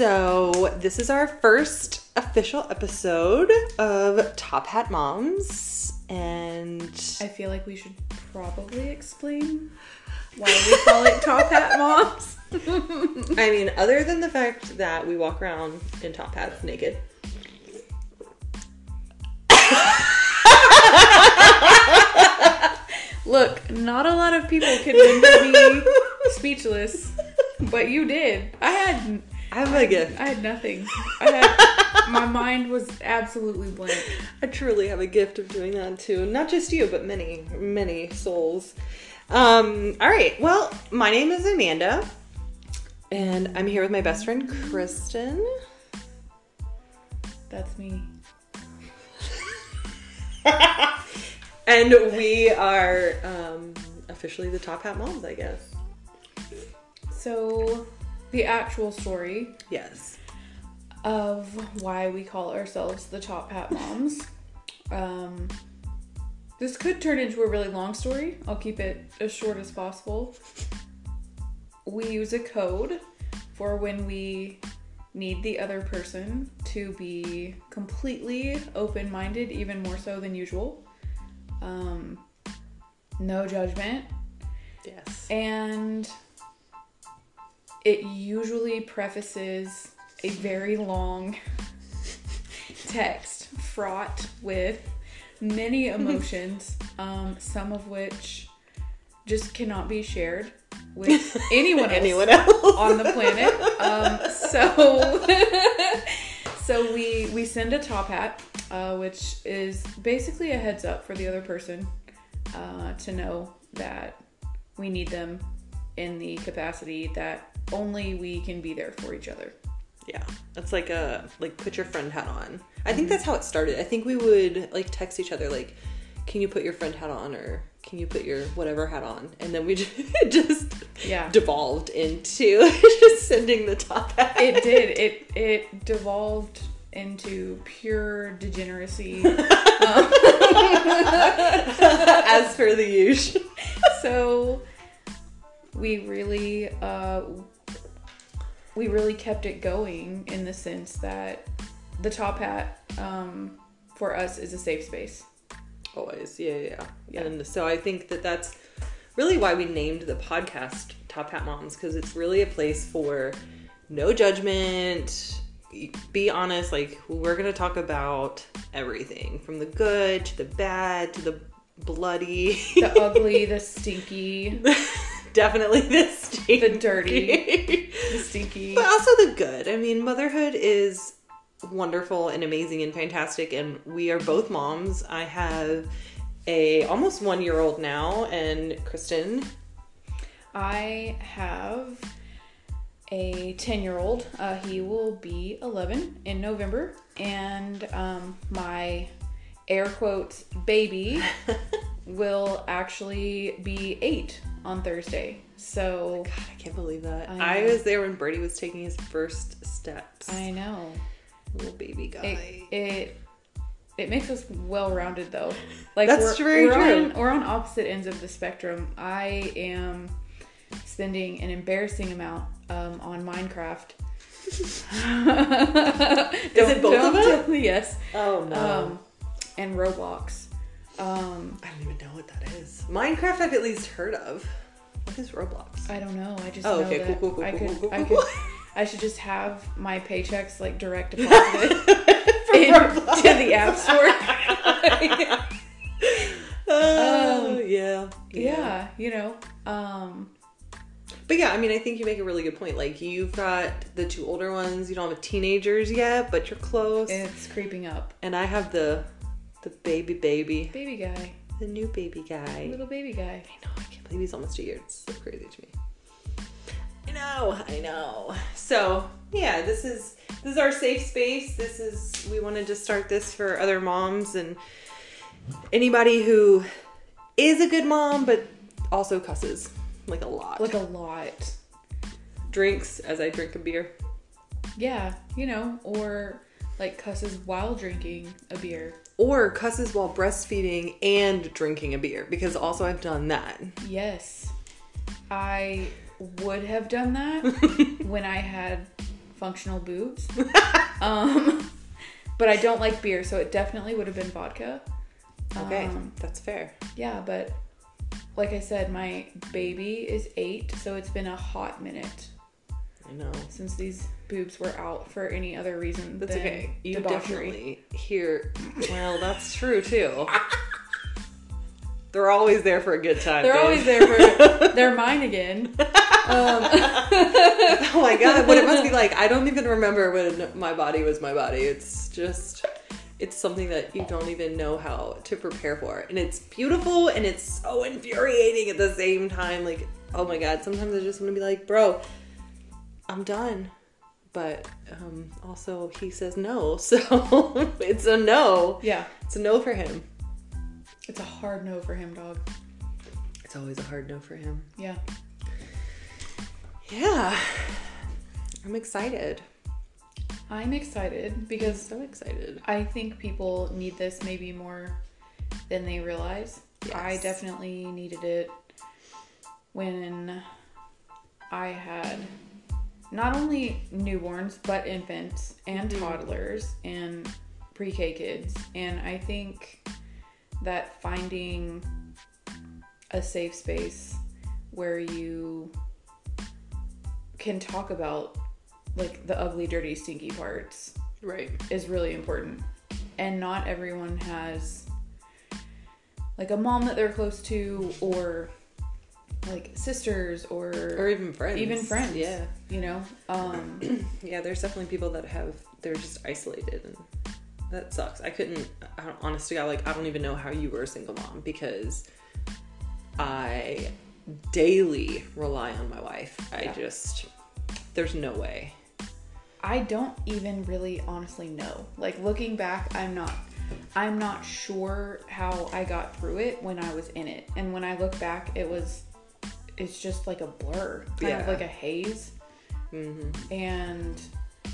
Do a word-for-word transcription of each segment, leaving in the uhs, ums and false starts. So this is our first official episode of Top Hat Moms, and I feel like we should probably explain why we call it Top Hat Moms. I mean, other than the fact that we walk around in top hats naked. Look, not a lot of people could render me speechless, but you did. I had... I have a gift. I had nothing. I had, my mind was absolutely blank. I truly have a gift of doing that too. Not just you, but many, many souls. Um, all right. Well, my name is Amanda, and I'm here with my best friend, Kristen. That's me. And we are um, officially the Top Hat Moms, I guess. So... the actual story, yes, of why we call ourselves the Top Hat Moms. Um, this could turn into a really long story. I'll keep it as short as possible. We use a code for when we need the other person to be completely open-minded, even more so than usual. Um, no judgment. Yes. And... it usually prefaces a very long text fraught with many emotions, um, some of which just cannot be shared with anyone else, anyone else. on the planet. Um, so so we, we send a top hat, uh, which is basically a heads up for the other person uh, to know that we need them in the capacity that only we can be there for each other. Yeah. That's like a, like, put your friend hat on. I think that's how it started. I think we would, like, text each other, like, can you put your friend hat on, or can you put your whatever hat on? And then we just, just yeah. devolved into just sending the top hat. It did. It, it devolved into pure degeneracy. um. As per the usual. So we really, uh... we really kept it going in the sense that the top hat, um, for us is a safe space. Always. Yeah, yeah, yeah. And so I think that that's really why we named the podcast Top Hat Moms, because it's really a place for no judgment. Be honest. Like, we're going to talk about everything from the good to the bad to the bloody. The ugly, the stinky. Definitely the stinky. The dirty. The stinky. But also the good. I mean, motherhood is wonderful and amazing and fantastic, and we are both moms. I have a almost one-year-old now, and Kristen? I have a ten-year-old. Uh, he will be eleven in November, and um, my air quotes baby will actually be eight on Thursday. So, God, I can't believe that. I, I was there when Brady was taking his first steps. I know. Little baby guy. It it, it makes us well-rounded, though. Like, that's very true. We're on, we're on opposite ends of the spectrum. I am spending an embarrassing amount um, on Minecraft. Is it both of us? Yes. Oh, no. Um, and Roblox. Um, I don't even know what that is. Minecraft I've at least heard of. What is Roblox? I don't know. I just oh, know okay. that cool, cool, cool, I cool, could, cool, cool, I cool. could, I should just have my paychecks, like, direct deposit in, to the app store. Oh, um, yeah, yeah. Yeah, you know. Um, but yeah, I mean, I think you make a really good point. Like, you've got the two older ones. You don't have teenagers yet, but you're close. It's creeping up. And I have the... the baby baby. Baby guy. The new baby guy. Little baby guy. I know. I can't believe he's almost a year. It's so crazy to me. I know. I know. So, yeah, this is this is our safe space. This is, we wanted to start this for other moms and anybody who is a good mom but also cusses. Like, a lot. Like, a lot. Drinks as I drink a beer. Yeah, you know, or... like, cusses while drinking a beer. Or cusses while breastfeeding and drinking a beer. Because also I've done that. Yes. I would have done that when I had functional boobs. um, but I don't like beer, so it definitely would have been vodka. Okay, um, that's fair. Yeah, but like I said, my baby is eight, so it's been a hot minute. I know. Since these boobs were out for any other reason that's than okay. You debauchery. Definitely hear... Well, that's true, too. They're always there for a good time. They're babe. always there for... They're mine again. Um. Oh, my God. What it must be like, I don't even remember when my body was my body. It's just... It's something that you don't even know how to prepare for. And it's beautiful and it's so infuriating at the same time. Like, oh my God, sometimes I just want to be like, bro, I'm done. But um, also he says no, so it's a no. Yeah. It's a no for him. It's a hard no for him, dog. It's always a hard no for him. Yeah. Yeah. I'm excited. I'm excited because I'm so excited. I think people need this maybe more than they realize. Yes. I definitely needed it when I had not only newborns, but infants and mm-hmm. toddlers and pre-K kids. And I think that finding a safe space where you can talk about like the ugly, dirty, stinky parts, right, is really important. And not everyone has like a mom that they're close to, or like sisters, or or even friends, even friends. Yeah, you know. Um, yeah, there's definitely people that have they're just isolated, and that sucks. I couldn't. I don't, honest to God, like I don't even know how you were a single mom, because I daily rely on my wife. Yeah. I just there's no way. I don't even really honestly know. Like looking back, I'm not I'm not sure how I got through it when I was in it. And when I look back, it was it's just like a blur, kind yeah. of like a haze. Mm-hmm. And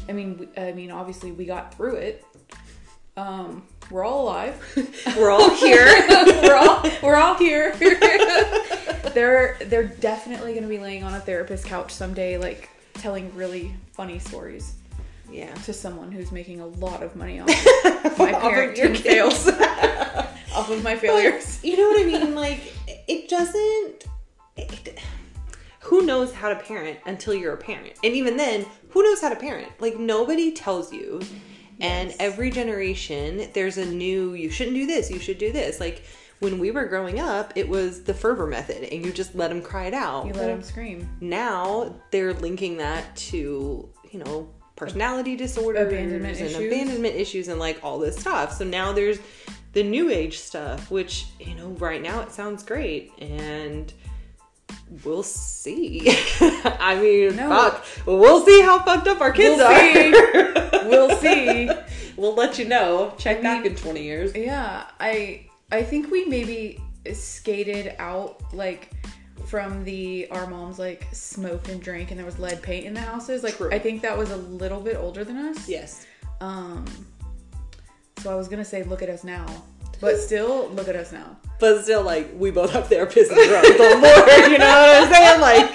I mean I mean obviously we got through it. Um we're all alive. We're all here. we're all we're all here. They're they're definitely going to be laying on a therapist couch someday, like telling really funny stories, yeah, to someone who's making a lot of money off of my parenting fails, off of my failures. But, you know what I mean? Like, it doesn't. It, who knows how to parent until you're a parent, and even then, who knows how to parent? Like nobody tells you. Yes. And every generation, there's a new. You shouldn't do this. You should do this. Like when we were growing up, it was the Ferber method, and you just let them cry it out. You let them scream. Now they're linking that to, you know, personality disorders abandonment and issues. abandonment issues and like all this stuff. So now there's the new age stuff, which, you know, right now it sounds great, and we'll see. I mean, no. fuck. We'll see how fucked up our kids we'll are. See. We'll see. We'll let you know. Check I back mean, in twenty years. Yeah, I... I think we maybe skated out, like, from the, our moms, like, smoked and drank and there was lead paint in the houses. Like, true. I think that was a little bit older than us. Yes. Um, so I was going to say, look at us now. But still, look at us now. But still, like, we both have therapists and drugs on board, you know what I'm saying? Like,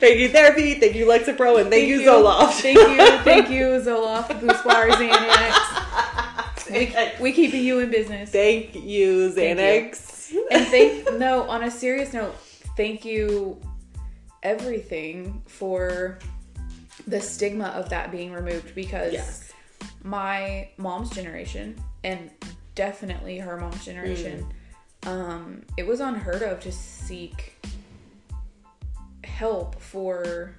thank you, therapy. Thank you, Lexapro. And thank, thank you, Zoloft. Thank you. Thank you, Zoloft, Buspar, Xanax. We, we keep you in business. Thank you, Xanax. Thank you. And thank, no, on a serious note, thank you everything for the stigma of that being removed, because yes. my mom's generation, and definitely her mom's generation, mm. um, it was unheard of to seek help for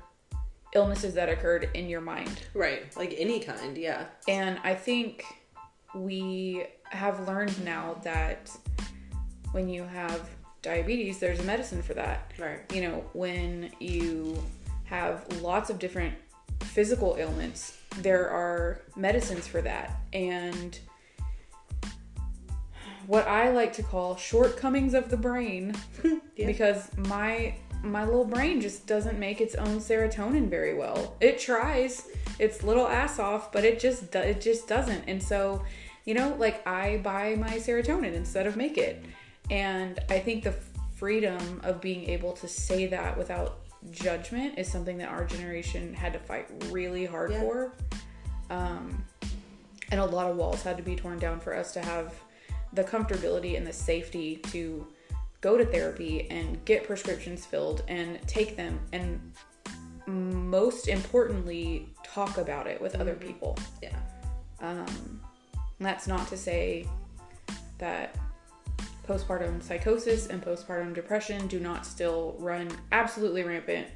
illnesses that occurred in your mind. Right. Like any kind, yeah. And I think... we have learned now that when you have diabetes, there's a medicine for that. Right. You know, when you have lots of different physical ailments, there are medicines for that. And what I like to call shortcomings of the brain, yeah. because my my little brain just doesn't make its own serotonin very well. It tries its little ass off, but it just do- it just doesn't. And so, you know, like I buy my serotonin instead of make it. And I think the freedom of being able to say that without judgment is something that our generation had to fight really hard yeah. for. Um, and a lot of walls had to be torn down for us to have the comfortability and the safety to go to therapy and get prescriptions filled and take them, and most importantly, talk about it with mm-hmm. other people. Yeah. Um, that's not to say that postpartum psychosis and postpartum depression do not still run absolutely rampant,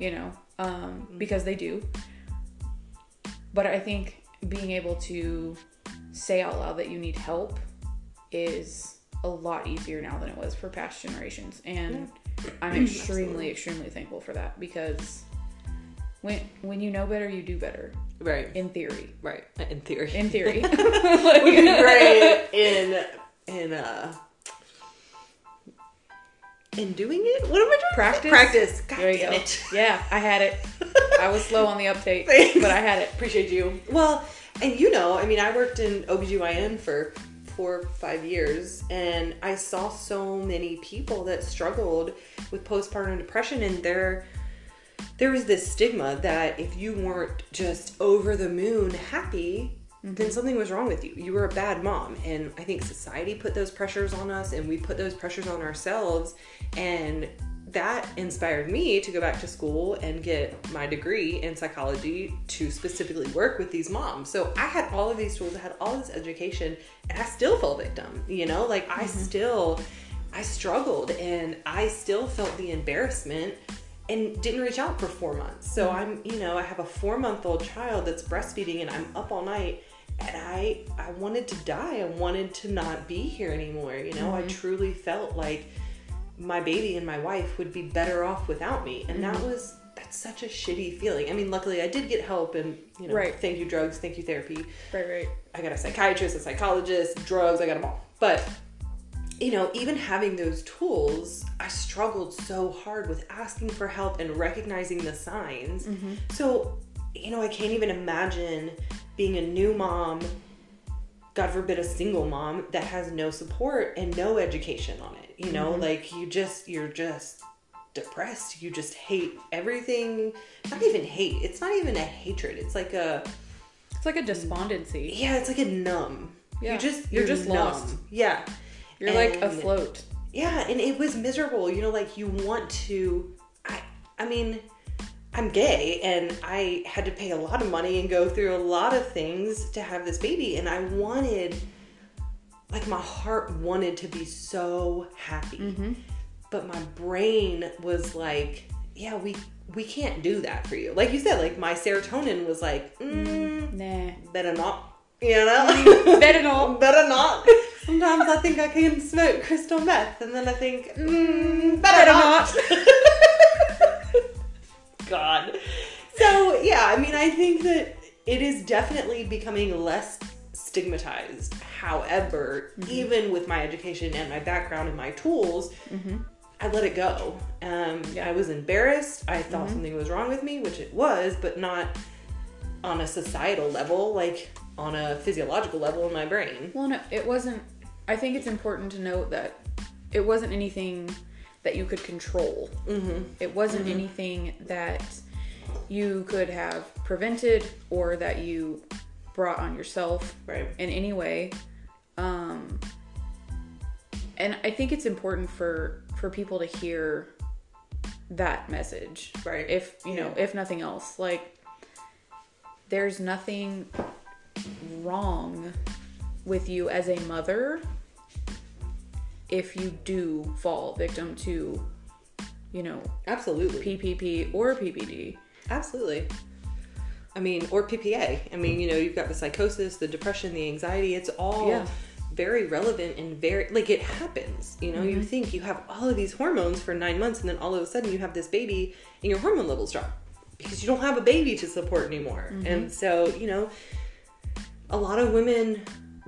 you know, um, because they do. But I think being able to say out loud that you need help is a lot easier now than it was for past generations. And yeah. I'm extremely, Absolutely. extremely thankful for that, because when when you know better, you do better. Right. In theory. Right. In theory. In theory. Which is great in... in uh in doing it what am I doing practice practice God there you damn go it. Yeah, I had it. I was slow on the uptake. Thanks. But I had it. Appreciate you. Well, and you know, I mean, I worked in O B G Y N for four or five years, and I saw so many people that struggled with postpartum depression, and their there was this stigma that if you weren't just over the moon happy, then something was wrong with you. You were a bad mom. And I think society put those pressures on us, and we put those pressures on ourselves. And that inspired me to go back to school and get my degree in psychology to specifically work with these moms. So I had all of these tools, I had all this education, and I still felt victim, you know? Like I mm-hmm. still, I struggled, and I still felt the embarrassment and didn't reach out for four months. So mm-hmm. I'm, you know, I have a four-month-old child that's breastfeeding, and I'm up all night. And I, I wanted to die. I wanted to not be here anymore. You know, mm-hmm. I truly felt like my baby and my wife would be better off without me. And mm-hmm. that was, that's such a shitty feeling. I mean, luckily I did get help, and, you know, right. thank you drugs, thank you therapy. Right, right. I got a psychiatrist, a psychologist, drugs, I got them all. But, you know, even having those tools, I struggled so hard with asking for help and recognizing the signs. Mm-hmm. So, you know, I can't even imagine being a new mom, God forbid a single mom, that has no support and no education on it. You know, mm-hmm. like you just, you're just depressed. You just hate everything. Not even hate. It's not even a hatred. It's like a... It's like a despondency. Yeah, it's like a numb. Yeah. You just, you're, you're just numb. Lost. Yeah. You're and, like afloat. Yeah, and it was miserable. You know, like you want to... I, I mean... I'm gay, and I had to pay a lot of money and go through a lot of things to have this baby, and I wanted, like my heart wanted to be so happy, mm-hmm. but my brain was like, yeah, we we can't do that for you. Like you said, like my serotonin was like, mm, nah, better not, you know? better not. better not. Sometimes I think I can smoke crystal meth, and then I think, mm, better, better not. not. God. So, yeah, I mean, I think that it is definitely becoming less stigmatized. However, mm-hmm. even with my education and my background and my tools, mm-hmm. I let it go. Um, yeah. I was embarrassed. I thought mm-hmm. something was wrong with me, which it was, but not on a societal level, like on a physiological level in my brain. Well, no, it wasn't. I think it's important to note that it wasn't anything that you could control. Mm-hmm. It wasn't mm-hmm. anything that you could have prevented or that you brought on yourself right. in any way. Um, and I think it's important for, for people to hear that message. Right. If, you yeah. know, if nothing else, like there's nothing wrong with you as a mother if you do fall victim to, you know, absolutely P P P or P P D. Absolutely. I mean, or P P A. I mean, you know, you've got the psychosis, the depression, the anxiety. It's all yeah. very relevant and very, like it happens. You know, mm-hmm. you think you have all of these hormones for nine months and then all of a sudden you have this baby and your hormone levels drop because you don't have a baby to support anymore. Mm-hmm. And so, you know, a lot of women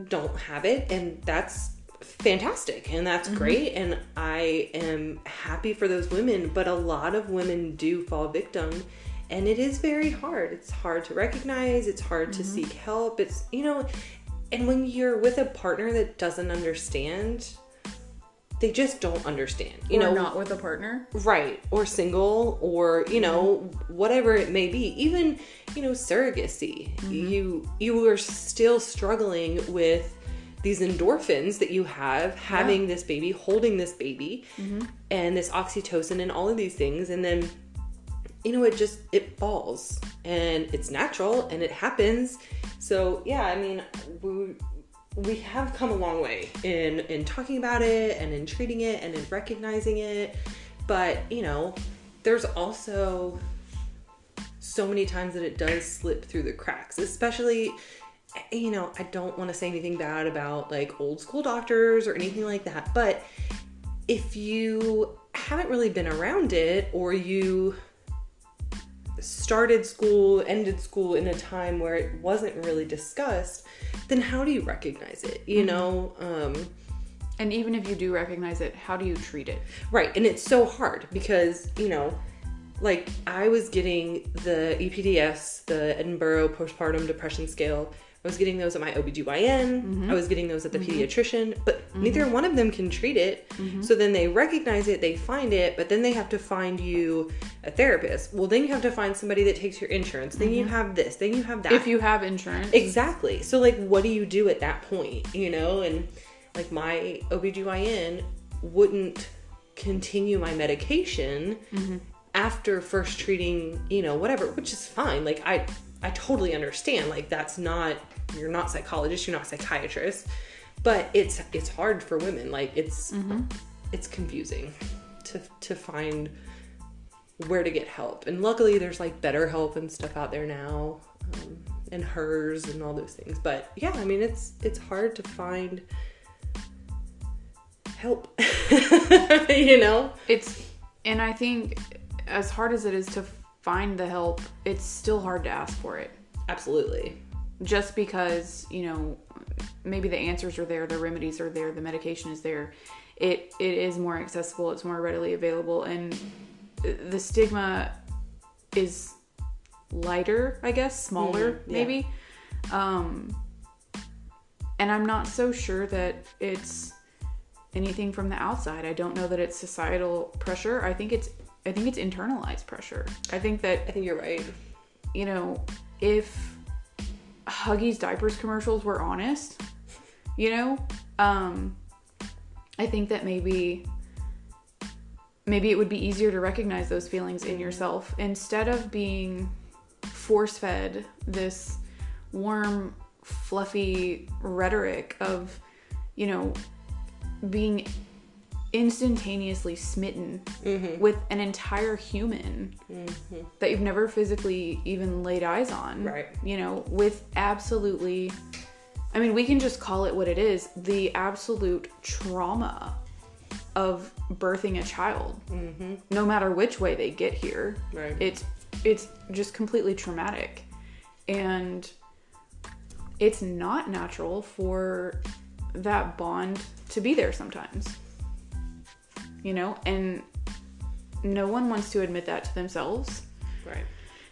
don't have it, and that's fantastic, and that's mm-hmm. great, and I am happy for those women, but a lot of women do fall victim, and it is very hard. It's hard to recognize, it's hard mm-hmm. to seek help, it's, you know, and when you're with a partner that doesn't understand, they just don't understand, you or know, not with a partner, right, or single, or you mm-hmm. know, whatever it may be. Even, you know, surrogacy, mm-hmm. you you are still struggling with these endorphins that you have having yeah. this baby, holding this baby, mm-hmm. and this oxytocin and all of these things, and then, you know, it just, it falls, and it's natural, and it happens. So yeah, I mean, we we have come a long way in in talking about it, and in treating it, and in recognizing it. But you know, there's also so many times that it does slip through the cracks, especially, you know, I don't want to say anything bad about like old school doctors or anything like that, but if you haven't really been around it, or you started school, ended school in a time where it wasn't really discussed, then how do you recognize it, you mm-hmm. know? Um, and even if you do recognize it, how do you treat it? Right. And it's so hard because, you know, like I was getting the E P D S, the Edinburgh Postpartum Depression Scale. I was getting those at my O B G Y N. Mm-hmm. I was getting those at the mm-hmm. pediatrician, but mm-hmm. neither one of them can treat it. Mm-hmm. So then they recognize it, they find it, but then they have to find you a therapist. Well, then you have to find somebody that takes your insurance. Then mm-hmm. you have this, then you have that. If you have insurance. Exactly. So like, what do you do at that point? You know, and like my O B G Y N wouldn't continue my medication mm-hmm. after first treating, you know, whatever, which is fine. Like I, I totally understand. Like that's not, you're not psychologist, you're not psychiatrist, but it's, it's hard for women. Like it's, mm-hmm. it's confusing to, to find where to get help. And luckily there's like BetterHelp and stuff out there now, um, and Hers and all those things. But yeah, I mean, it's, it's hard to find help, you know? It's, and I think as hard as it is to find the help, it's still hard to ask for it. Absolutely. Just because, you know, maybe the answers are there, the remedies are there, the medication is there. It it is more accessible, it's more readily available, and the stigma is lighter, I guess, smaller mm-hmm. yeah. maybe. Um, and I'm not so sure that it's anything from the outside. I don't know that it's societal pressure. I think it's I think it's internalized pressure. I think that... I think you're right. You know, if Huggies diapers commercials were honest, you know, um, I think that maybe, maybe it would be easier to recognize those feelings in yourself instead of being force-fed this warm, fluffy rhetoric of, you know, being instantaneously smitten mm-hmm. with an entire human mm-hmm. that you've never physically even laid eyes on. Right. You know, with absolutely, I mean, we can just call it what it is, the absolute trauma of birthing a child. Mm-hmm. No matter which way they get here. Right. It's, it's just completely traumatic. And it's not natural for that bond to be there sometimes. You know, and no one wants to admit that to themselves. Right.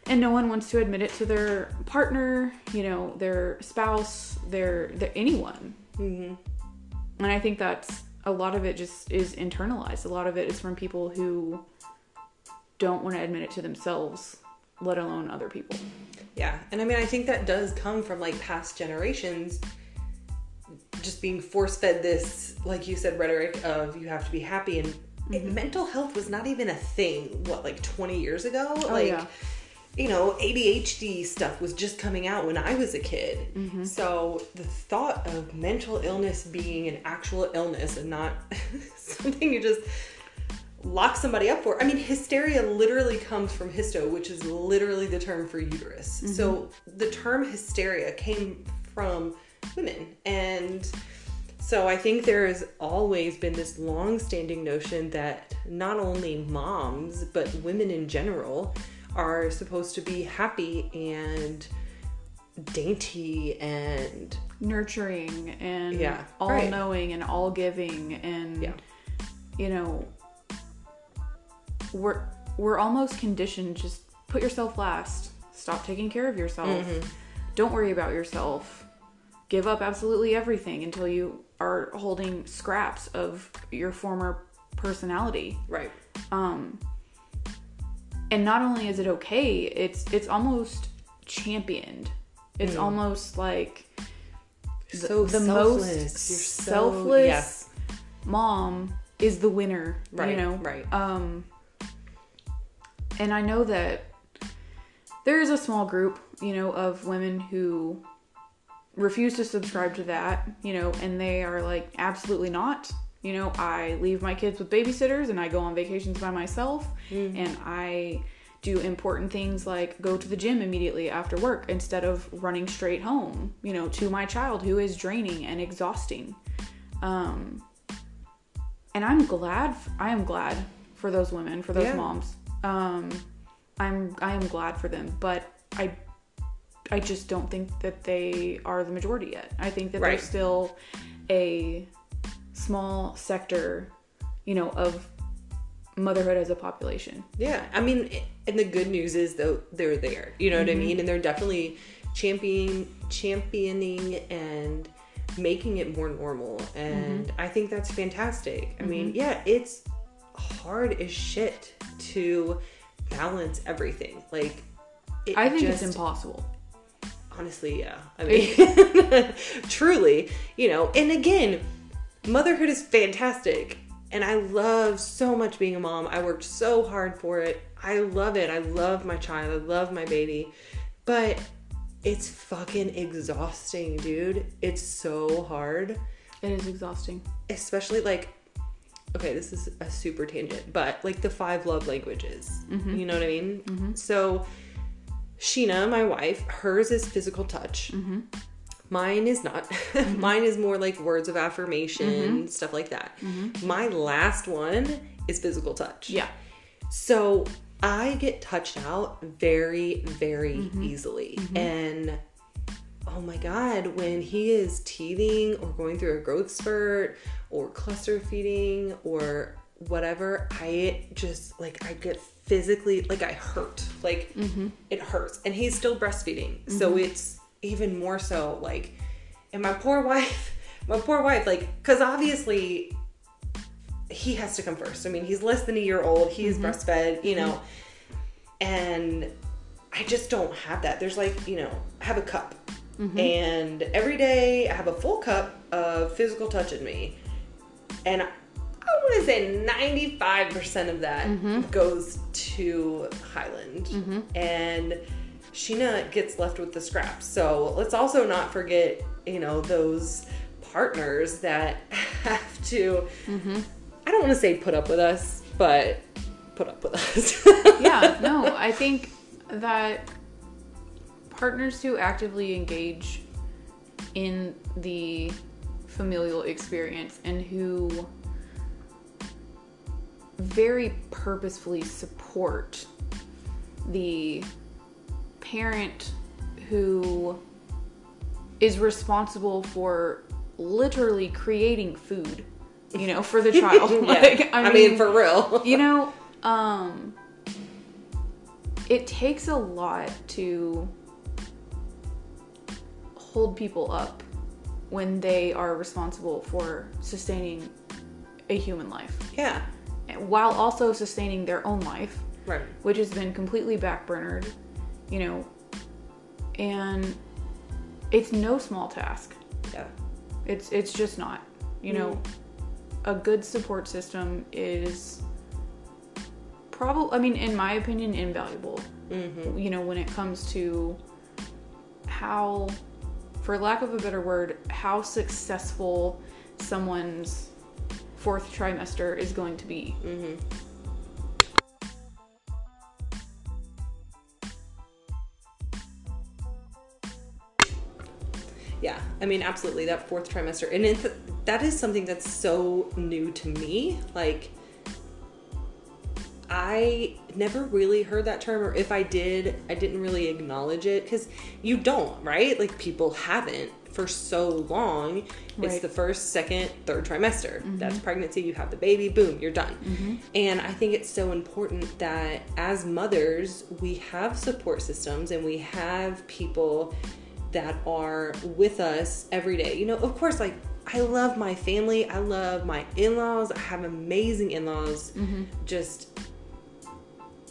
And no one wants to admit it to their partner, you know, their spouse, their, their anyone. Mm-hmm. And I think that's, a lot of it just is internalized. A lot of it is from people who don't want to admit it to themselves, let alone other people. Yeah. And I mean, I think that does come from like past generations just being force-fed this, like you said, rhetoric of you have to be happy, and mm-hmm. it, mental health was not even a thing, what, like twenty years ago? Oh, like, yeah. you know, A D H D stuff was just coming out when I was a kid. Mm-hmm. So the thought of mental illness being an actual illness and not something you just lock somebody up for. I mean, hysteria literally comes from histo, which is literally the term for uterus. Mm-hmm. So the term hysteria came from women. And so I think there has always been this long-standing notion that not only moms, but women in general are supposed to be happy and dainty and nurturing and yeah, all-knowing right. and all-giving and, yeah. you know, we're, we're almost conditioned, just put yourself last, stop taking care of yourself, mm-hmm. don't worry about yourself. Give up absolutely everything until you are holding scraps of your former personality. Right. Um, and not only is it okay, it's it's almost championed. It's mm. almost like the, so the selfless. most You're so, selfless yes. mom is the winner. Right. You know? Right. Um, and I know that there is a small group, you know, of women who refuse to subscribe to that, you know, and they are like, absolutely not. You know, I leave my kids with babysitters and I go on vacations by myself mm. and I do important things like go to the gym immediately after work instead of running straight home, you know, to my child who is draining and exhausting. Um, and I'm glad, I am glad for those women, for those yeah. moms. Um, I'm, I am glad for them, but I, I just don't think that they are the majority yet. I think that right. there's still a small sector, you know, of motherhood as a population. Yeah. I mean, and the good news is though, they're there, you know mm-hmm. what I mean? And they're definitely championing, championing and making it more normal. And mm-hmm. I think that's fantastic. I mm-hmm. mean, yeah, it's hard as shit to balance everything. Like, it I think just, it's impossible. Honestly, yeah. I mean, truly, you know, and again, motherhood is fantastic. And I love so much being a mom. I worked so hard for it. I love it. I love my child. I love my baby. But it's fucking exhausting, dude. It's so hard. It is exhausting. Especially like, okay, this is a super tangent, but like the five love languages. Mm-hmm. You know what I mean? Mm-hmm. So Sheena, my wife, hers is physical touch. Mm-hmm. Mine is not. Mm-hmm. Mine is more like words of affirmation, mm-hmm. stuff like that. Mm-hmm. My last one is physical touch. Yeah. So I get touched out very, very mm-hmm. easily. Mm-hmm. And oh my God, when he is teething or going through a growth spurt or cluster feeding or whatever, I just like, I get physically, like I hurt, like mm-hmm. it hurts, and he's still breastfeeding. Mm-hmm. So it's even more so like, and my poor wife, my poor wife, like, cause obviously he has to come first. I mean, he's less than a year old. He is mm-hmm. breastfed, you know, mm-hmm. and I just don't have that. There's like, you know, I have a cup mm-hmm. and every day I have a full cup of physical touch in me. And I, I want to say ninety-five percent of that mm-hmm. goes to Highland. Mm-hmm. And Sheena gets left with the scraps. So let's also not forget, you know, those partners that have to, mm-hmm. I don't want to say put up with us, but put up with us. Yeah, no, I think that partners who actively engage in the familial experience and who very purposefully support the parent who is responsible for literally creating food, you know, for the child. Yeah. Like, I, I mean, mean, for real. You know, um, it takes a lot to hold people up when they are responsible for sustaining a human life. Yeah. While also sustaining their own life, right, which has been completely backburnered, you know, and it's no small task. Yeah, it's it's just not. You mm. know, a good support system is probably, I mean, in my opinion, invaluable. Mm-hmm. You know, when it comes to how, for lack of a better word, how successful someone's fourth trimester is going to be. Mm-hmm. Yeah, I mean, absolutely, that fourth trimester. And it's, that is something that's so new to me. Like, I never really heard that term, or if I did, I didn't really acknowledge it, because you don't, right? Like, people haven't for so long. Right. It's the first, second, third trimester. Mm-hmm. That's pregnancy. You have the baby, boom, you're done. Mm-hmm. And I think it's so important that as mothers, we have support systems and we have people that are with us every day. You know, of course, like I love my family. I love my in-laws. I have amazing in-laws. Mm-hmm. Just,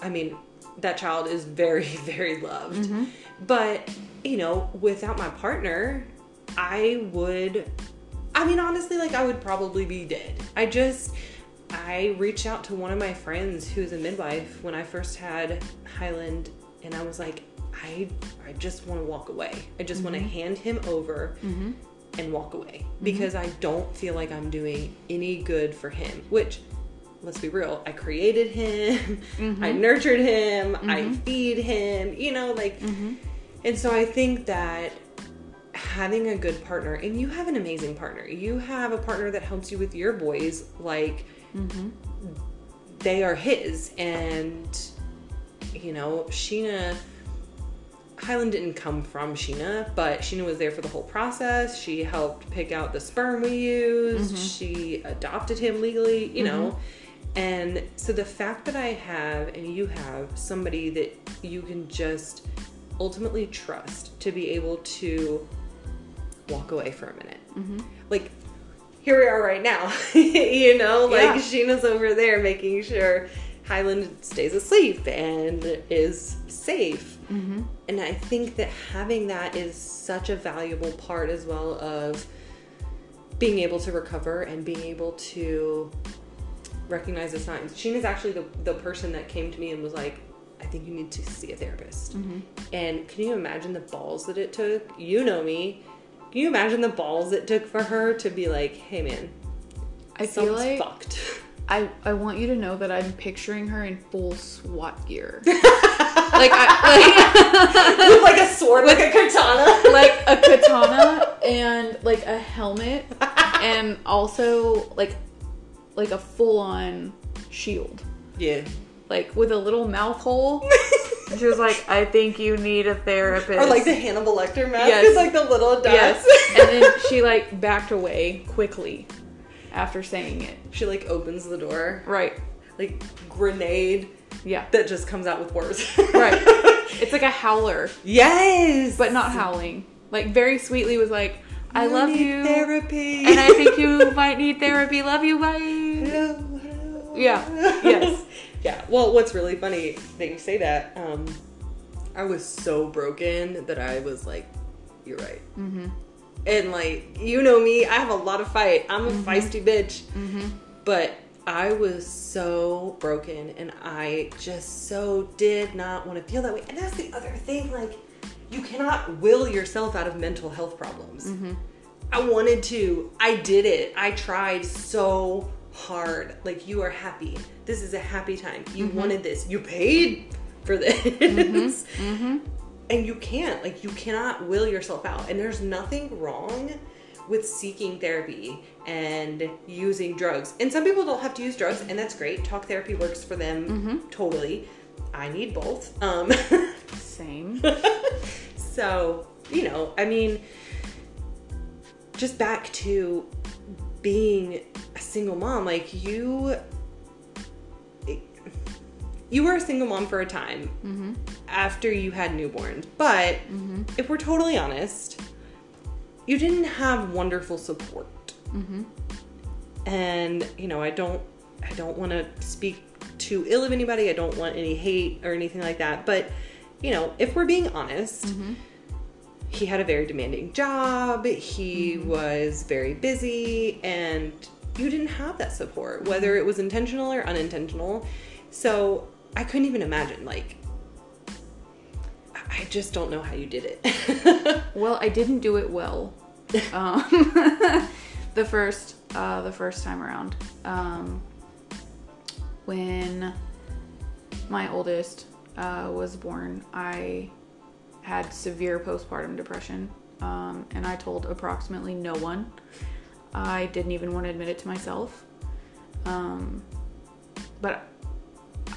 I mean, that child is very, very loved. Mm-hmm. But, you know, without my partner, I would, I mean, honestly, like, I would probably be dead. I just, I reached out to one of my friends who's a midwife when I first had Highland, and I was like, I, I just want to walk away. I just mm-hmm. want to hand him over mm-hmm. and walk away because mm-hmm. I don't feel like I'm doing any good for him, which, let's be real, I created him, mm-hmm. I nurtured him, mm-hmm. I feed him, you know, like, mm-hmm. and so I think that having a good partner, and you have an amazing partner, you have a partner that helps you with your boys, like, mm-hmm. they are his, and, you know, Sheena, Highland didn't come from Sheena, but Sheena was there for the whole process. She helped pick out the sperm we used. Mm-hmm. She adopted him legally, you mm-hmm. know. And so the fact that I have and you have somebody that you can just ultimately trust to be able to walk away for a minute. Mm-hmm. Like, here we are right now, you know, like yeah. Sheena's over there making sure Highland stays asleep and is safe. Mm-hmm. And I think that having that is such a valuable part as well of being able to recover and being able to recognize the signs. Sheena's actually the, the person that came to me and was like, I think you need to see a therapist. Mm-hmm. And can you imagine the balls that it took? You know me. Can you imagine the balls it took for her to be like, hey man, I feel like fucked. I, I want you to know that I'm picturing her in full SWAT gear. like, I, like, with like a sword, with, like a katana. Like a katana and like a helmet and also like, like a full on shield. Yeah. Like with a little mouth hole. And she was like, I think you need a therapist. Or like the Hannibal Lecter mask. Yes. It's like the little dots. Yes. And then she like backed away quickly. After saying it. She, like, opens the door. Right. Like, grenade. Yeah. That just comes out with words. Right. It's like a howler. Yes! But not howling. Like, very sweetly was like, I you love you. Therapy. And I think you might need therapy. Love you, bye. Hello, hello. Yeah. Yes. Yeah. Well, what's really funny that you say that, um, I was so broken that I was like, you're right. Mm-hmm. And, like, you know me, I have a lot of fight. I'm a mm-hmm. feisty bitch. Mm-hmm. But I was so broken, and I just so did not want to feel that way. And that's the other thing. Like, you cannot will yourself out of mental health problems. Mm-hmm. I wanted to. I did it. I tried so hard. Like, you are happy. This is a happy time. You mm-hmm. wanted this. You paid for this. Mm-hmm. Mm-hmm. And you can't, like, you cannot will yourself out. And there's nothing wrong with seeking therapy and using drugs. And some people don't have to use drugs, and that's great. Talk therapy works for them mm-hmm. totally. I need both. Um, Same. So, you know, I mean, just back to being a single mom, like, you... You were a single mom for a time mm-hmm. after you had newborns, but mm-hmm. if we're totally honest, you didn't have wonderful support. Mm-hmm. And, you know, I don't, I don't want to speak too ill of anybody. I don't want any hate or anything like that. But, you know, if we're being honest, mm-hmm. he had a very demanding job. He mm-hmm. was very busy, and you didn't have that support, whether it was intentional or unintentional. So I couldn't even imagine, like, I just don't know how you did it. Well, I didn't do it well um, the first uh, the first time around. Um, when my oldest uh, was born, I had severe postpartum depression, um, and I told approximately no one. I didn't even want to admit it to myself. Um, but...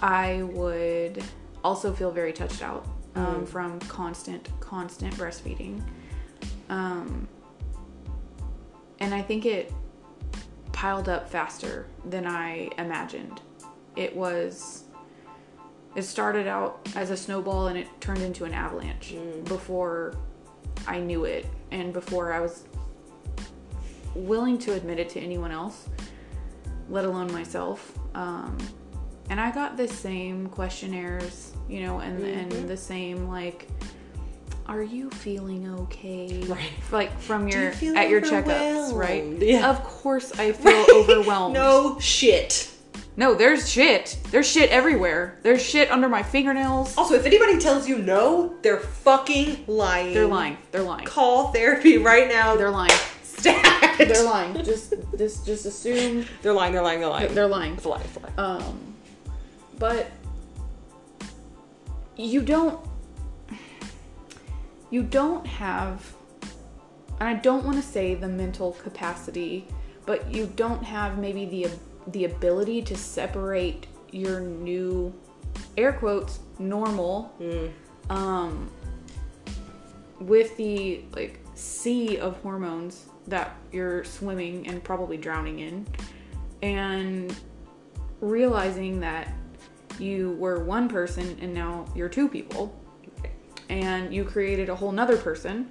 I would also feel very touched out um, mm. from constant, constant breastfeeding. Um, and I think it piled up faster than I imagined. It was, it started out as a snowball and it turned into an avalanche mm. before I knew it and before I was willing to admit it to anyone else, let alone myself. Um, and I got the same questionnaires, you know, and, mm-hmm. and the same, like, are you feeling okay? Right. Like, from your, you at your checkups, right? Yeah. Of course I feel overwhelmed. No shit. No, there's shit. There's shit everywhere. There's shit under my fingernails. Also, if anybody tells you no, they're fucking lying. They're lying. They're lying. Call therapy right now. They're lying. Stat. They're lying. Just, just, just assume. They're lying. They're lying. They're lying. They're lying. It's a lie. It's a lie. Um, but you don't. You don't have, and I don't want to say the mental capacity, but you don't have maybe the the ability to separate your new, air quotes, normal, mm. um, with the, like, sea of hormones that you're swimming and probably drowning in, and realizing that you were one person and now you're two people, and you created a whole nother person,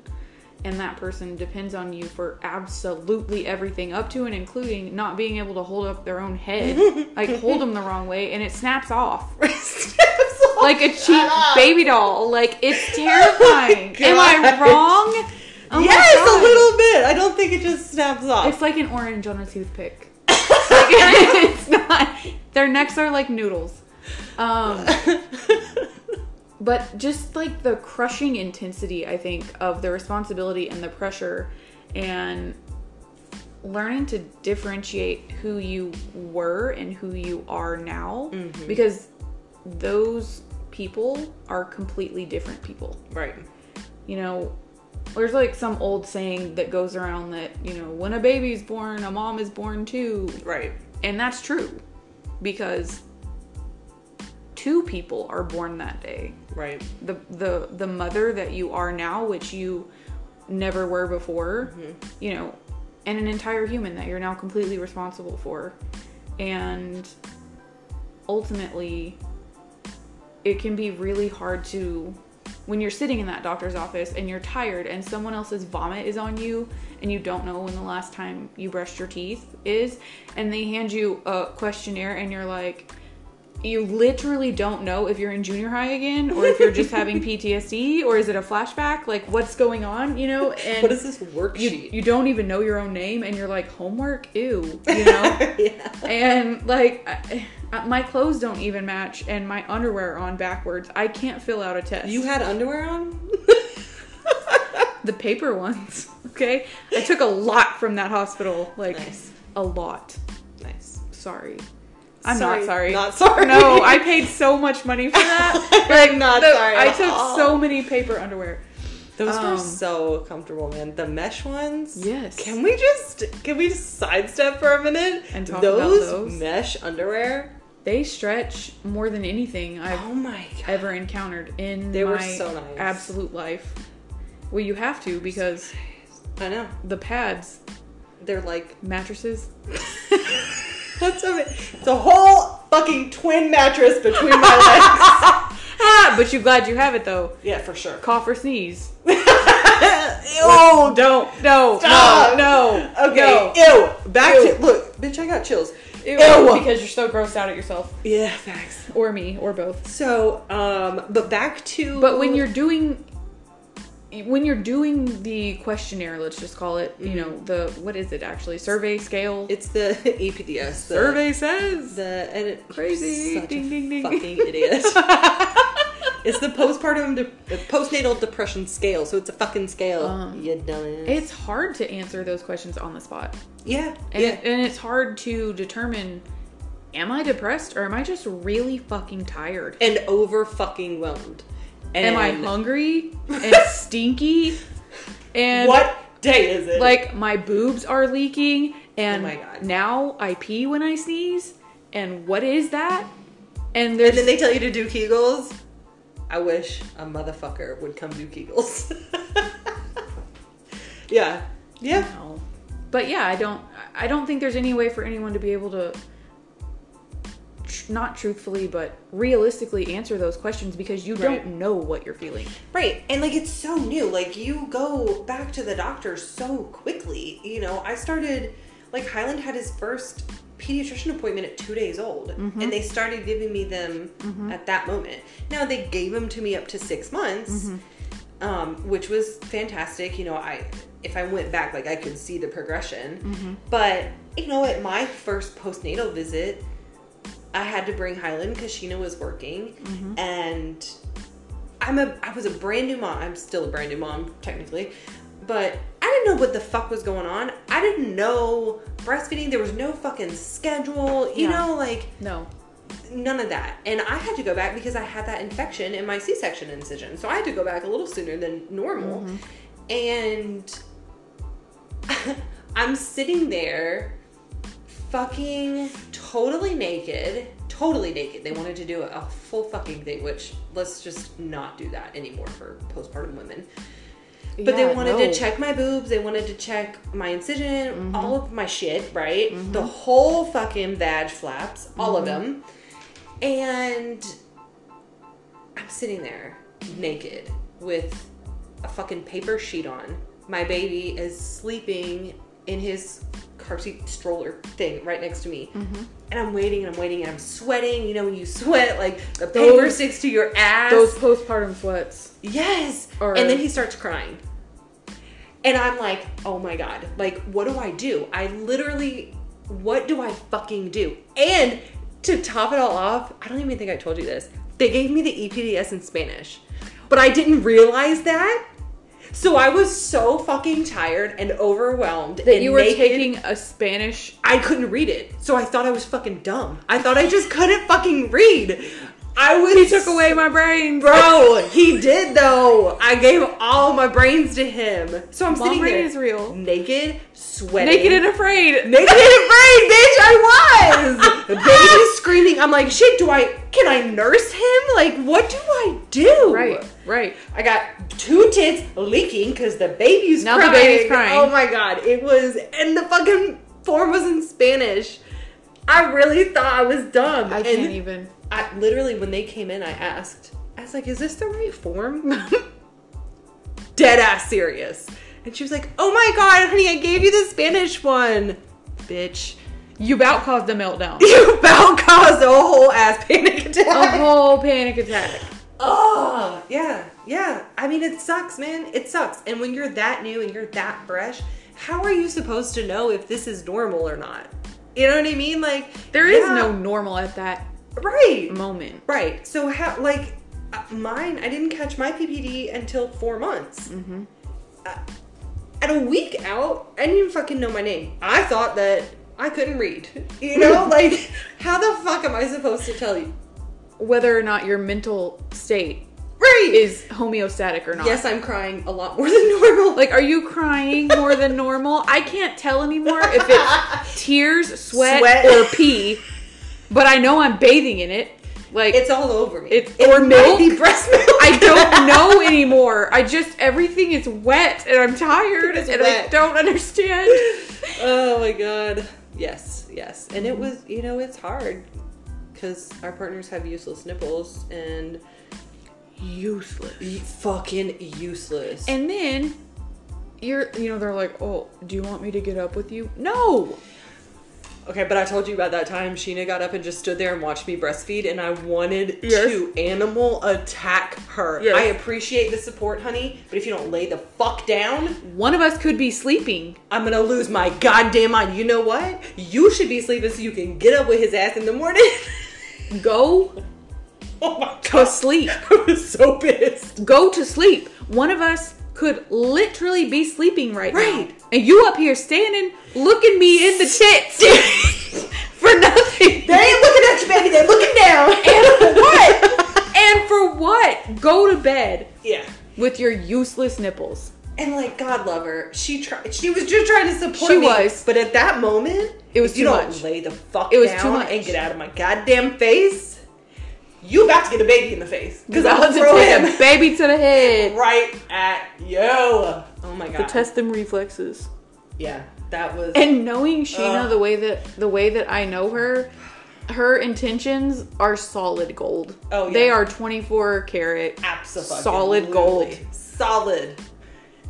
and that person depends on you for absolutely everything, up to and including not being able to hold up their own head. Like, hold them the wrong way, and it snaps off. It snaps off. Like a cheap baby doll. Like, it's terrifying. Oh, am I wrong? Oh, yes, a little bit. I don't think it just snaps off. It's like an orange on a toothpick. Like, it's not. Their necks are like noodles. Um... But just, like, the crushing intensity, I think, of the responsibility and the pressure, and learning to differentiate who you were and who you are now, mm-hmm. because those people are completely different people. Right. You know, there's, like, some old saying that goes around that, you know, when a baby's born, a mom is born too. Right. And that's true, because two people are born that day. Right. The the the mother that you are now, which you never were before, mm-hmm. you know, and an entire human that you're now completely responsible for. And ultimately, it can be really hard to, when you're sitting in that doctor's office and you're tired and someone else's vomit is on you and you don't know when the last time you brushed your teeth is, and they hand you a questionnaire and you're like, you literally don't know if you're in junior high again, or if you're just having P T S D, or is it a flashback? Like, what's going on, you know? And what is this worksheet? You, you don't even know your own name, and you're like, homework? Ew, you know? Yeah. And, like, I, my clothes don't even match, and my underwear on backwards. I can't fill out a test. You had underwear on? The paper ones, okay? I took a lot from that hospital. Like, nice. A lot. Nice. Sorry. I'm sorry, not sorry. Not sorry. No, I paid so much money for that. Like, not the, sorry. I took all. so many paper underwear. Those um, were so comfortable, man. The mesh ones. Yes. Can we just can we just sidestep for a minute and talk those about those mesh underwear? They stretch more than anything I've oh my God. ever encountered in they my were so nice. absolute life. Well, you have to, because so nice. I know the pads. They're like mattresses. That's a, it's a whole fucking twin mattress between my legs. But you're glad you have it, though. Yeah, for sure. Cough or sneeze. Oh, don't. No. Stop. No. No. Okay. No. Ew. Back Ew. to... Look, bitch, I got chills. Ew. Ew. Because you're so grossed out at yourself. Yeah, facts. Or me, or both. So, um, but back to... But when you're doing... When you're doing the questionnaire, let's just call it, you mm-hmm. know, the, what is it actually? Survey scale? It's the E P D S. The survey says. The, and it, Crazy. Such ding, a ding, ding. Fucking idiot. It's the postpartum, de- postnatal depression scale. So it's a fucking scale. Um, you dumbass. It's hard to answer those questions on the spot. Yeah. And, yeah. It, and it's hard to determine, am I depressed or am I just really fucking tired? And over fucking whelmed. And am I hungry and stinky? And what day is it? Like, my boobs are leaking, and oh my God. Now I pee when I sneeze. And what is that? And, and then they tell you to do Kegels. I wish a motherfucker would come do Kegels. Yeah, yeah. No. But yeah, I don't. I don't think there's any way for anyone to be able to tr not truthfully, but realistically answer those questions, because you right. don't know what you're feeling. Right. And like, it's so new. Like, you go back to the doctor so quickly. You know, I started, like, Highland had his first pediatrician appointment at two days old. Mm-hmm. And they started giving me them mm-hmm. at that moment. Now, they gave them to me up to six months, mm-hmm. um, which was fantastic. You know, I, if I went back, like, I could see the progression. Mm-hmm. But, you know, at my first postnatal visit, I had to bring Highland because Sheena was working. Mm-hmm. And I'm a, I was a brand new mom. I'm still a brand new mom, technically. But I didn't know what the fuck was going on. I didn't know breastfeeding. There was no fucking schedule. You yeah. know, like... No. None of that. And I had to go back because I had that infection in my C-section incision. So I had to go back a little sooner than normal. Mm-hmm. And... I'm sitting there fucking totally naked. Totally naked. They wanted to do a full fucking thing, which let's just not do that anymore for postpartum women. But yeah, they wanted no. to check my boobs. They wanted to check my incision, mm-hmm. all of my shit, right? Mm-hmm. The whole fucking vag flaps, all mm-hmm. of them. And I'm sitting there naked with a fucking paper sheet on. My baby is sleeping in his car seat stroller thing right next to me. Mm-hmm. And I'm waiting and I'm waiting and I'm sweating. You know, when you sweat, like the those, paper sticks to your ass. Those postpartum sweats. Yes. Are... And then he starts crying. And I'm like, oh my God. Like, what do I do? I literally, what do I fucking do? And to top it all off, I don't even think I told you this. They gave me the E P D S in Spanish, but I didn't realize that. So I was so fucking tired and overwhelmed. That and you were naked. Taking a Spanish... I couldn't read it. So I thought I was fucking dumb. I thought I just couldn't fucking read. I was... He took away my brain. Bro, he did though. I gave all my brains to him. So I'm Mom sitting there is real. Naked, sweating. Naked and afraid. Naked and afraid, bitch, I was. The baby's screaming. I'm like, shit, do I... Can I nurse him? Like, what do I do? Right, right. I got two tits leaking because the baby's now crying. Now the baby's crying. Oh my God. It was, and the fucking form was in Spanish. I really thought I was dumb. I and can't even. I literally, when they came in, I asked, I was like, is this the right form? Dead ass serious. And she was like, oh my God, honey, I gave you the Spanish one. Bitch. You about caused a meltdown. You about caused a whole ass panic attack. A whole panic attack. Oh, yeah, yeah. I mean, it sucks, man. It sucks. And when you're that new and you're that fresh, how are you supposed to know if this is normal or not? You know what I mean? Like, there yeah. is no normal at that right. moment. Right. So, how, like, mine, I didn't catch my P P D until four months. Mm-hmm. Uh, at a week out, I didn't even fucking know my name. I thought that... I couldn't read. You know, like, how the fuck am I supposed to tell you? Whether or not your mental state right. is homeostatic or not. Yes, I'm crying a lot more than normal. Like, are you crying more than normal? I can't tell anymore if it's tears, sweat, sweat, or pee, but I know I'm bathing in it. Like, it's all over me. It's it or milk. Be breast milk. I don't know anymore. I just everything is wet, and I'm tired, and wet. I don't understand. Oh my God. Yes, yes. And it was, you know, it's hard because our partners have useless nipples and useless. Fucking useless. And then you're, you know, they're like, oh, do you want me to get up with you? No. Okay, but I told you about that time Sheena got up and just stood there and watched me breastfeed, and I wanted yes. to animal attack her. Yes. I appreciate the support, honey, but if you don't lay the fuck down... One of us could be sleeping. I'm gonna lose my goddamn mind. You know what? You should be sleeping so you can get up with his ass in the morning. Go oh my God. To sleep. I was so pissed. Go to sleep. One of us could literally be sleeping right, right. now. And you up here standing, looking me in the tits for nothing. They ain't looking at you, baby. They're looking down. And for what? And for what? Go to bed. Yeah. With your useless nipples. And like, God love her. She tried. She was just trying to support she me. She was. But at that moment, it was if too you don't much. Lay the fuck it was down too much. And get out of my goddamn face. You about to get a baby in the face. Because I'm about to take a baby to the head. Right at you. Oh my God. To test them reflexes. Yeah, that was... And knowing Sheena uh, the way that the way that I know her, her intentions are solid gold. Oh yeah. They are twenty-four karat. Absolutely. Solid gold. Solid.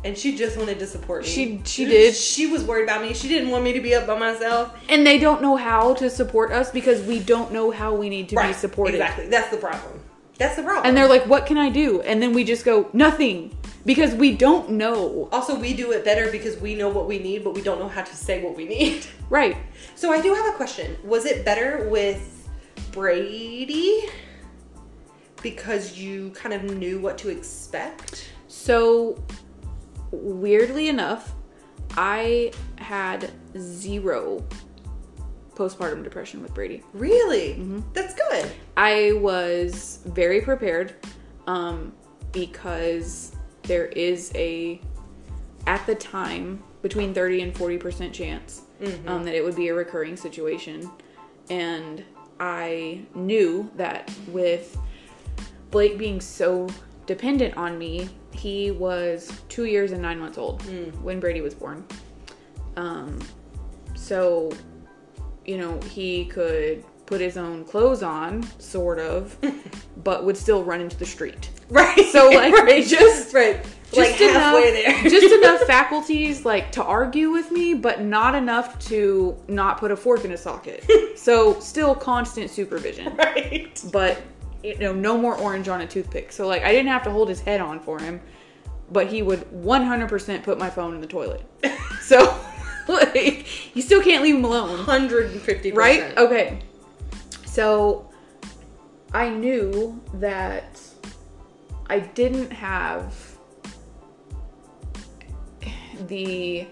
And she just wanted to support me. She she did. She was worried about me. She didn't want me to be up by myself. And they don't know how to support us because we don't know how we need to right. be supported. Exactly. That's the problem. That's the problem. And they're like, what can I do? And then we just go, nothing. Because we don't know. Also, we do it better because we know what we need, but we don't know how to say what we need. Right. So I do have a question. Was it better with Brady because you kind of knew what to expect? So... weirdly enough, I had zero postpartum depression with Brady. Really? Mm-hmm. That's good. I was very prepared um, because there is a, at the time, between thirty and forty percent chance mm-hmm. um, that it would be a recurring situation. And I knew that with Blake being so dependent on me, he was two years and nine months old mm. when Brady was born. Um, so, you know, he could put his own clothes on, sort of, but would still run into the street. Right. So, like, right. just right, just like halfway enough, there, just enough faculties like to argue with me, but not enough to not put a fork in a socket. So, still constant supervision. Right. But. You know, no more orange on a toothpick. So, like, I didn't have to hold his head on for him, but he would one hundred percent put my phone in the toilet. So, like, you still can't leave him alone. one hundred fifty percent. Right? Okay. So, I knew that I didn't have the,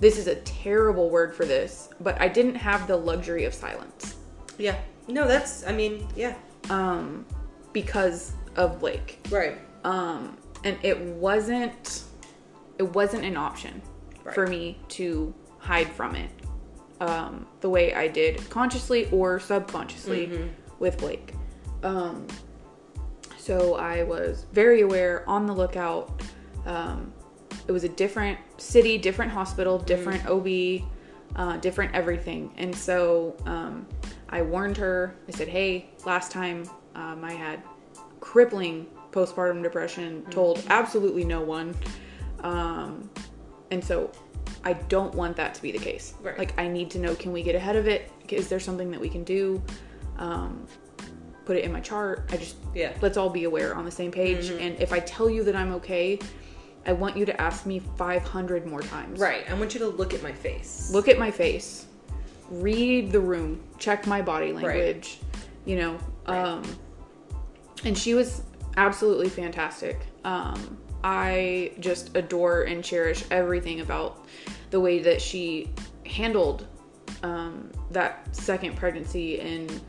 this is a terrible word for this, but I didn't have the luxury of silence. Yeah. No, that's, I mean, yeah. Um, because of Blake. Right. Um, and it wasn't, it wasn't an option right. for me to hide from it, um, the way I did consciously or subconsciously mm-hmm. with Blake. Um, so I was very aware, on the lookout. Um, it was a different city, different hospital, different mm. O B, uh, different everything. And so, um, I warned her. I said, hey, last time um, I had crippling postpartum depression, told mm-hmm. absolutely no one. Um, and so I don't want that to be the case. Right. Like, I need to know, can we get ahead of it? Is there something that we can do? Um, put it in my chart. I just, yeah. let's all be aware on the same page. Mm-hmm. And if I tell you that I'm okay, I want you to ask me five hundred more times. Right. I want you to look at my face. Look at my face. Read the room, check my body language, right. you know, um, right. and she was absolutely fantastic. Um, I just adore and cherish everything about the way that she handled, um, that second pregnancy and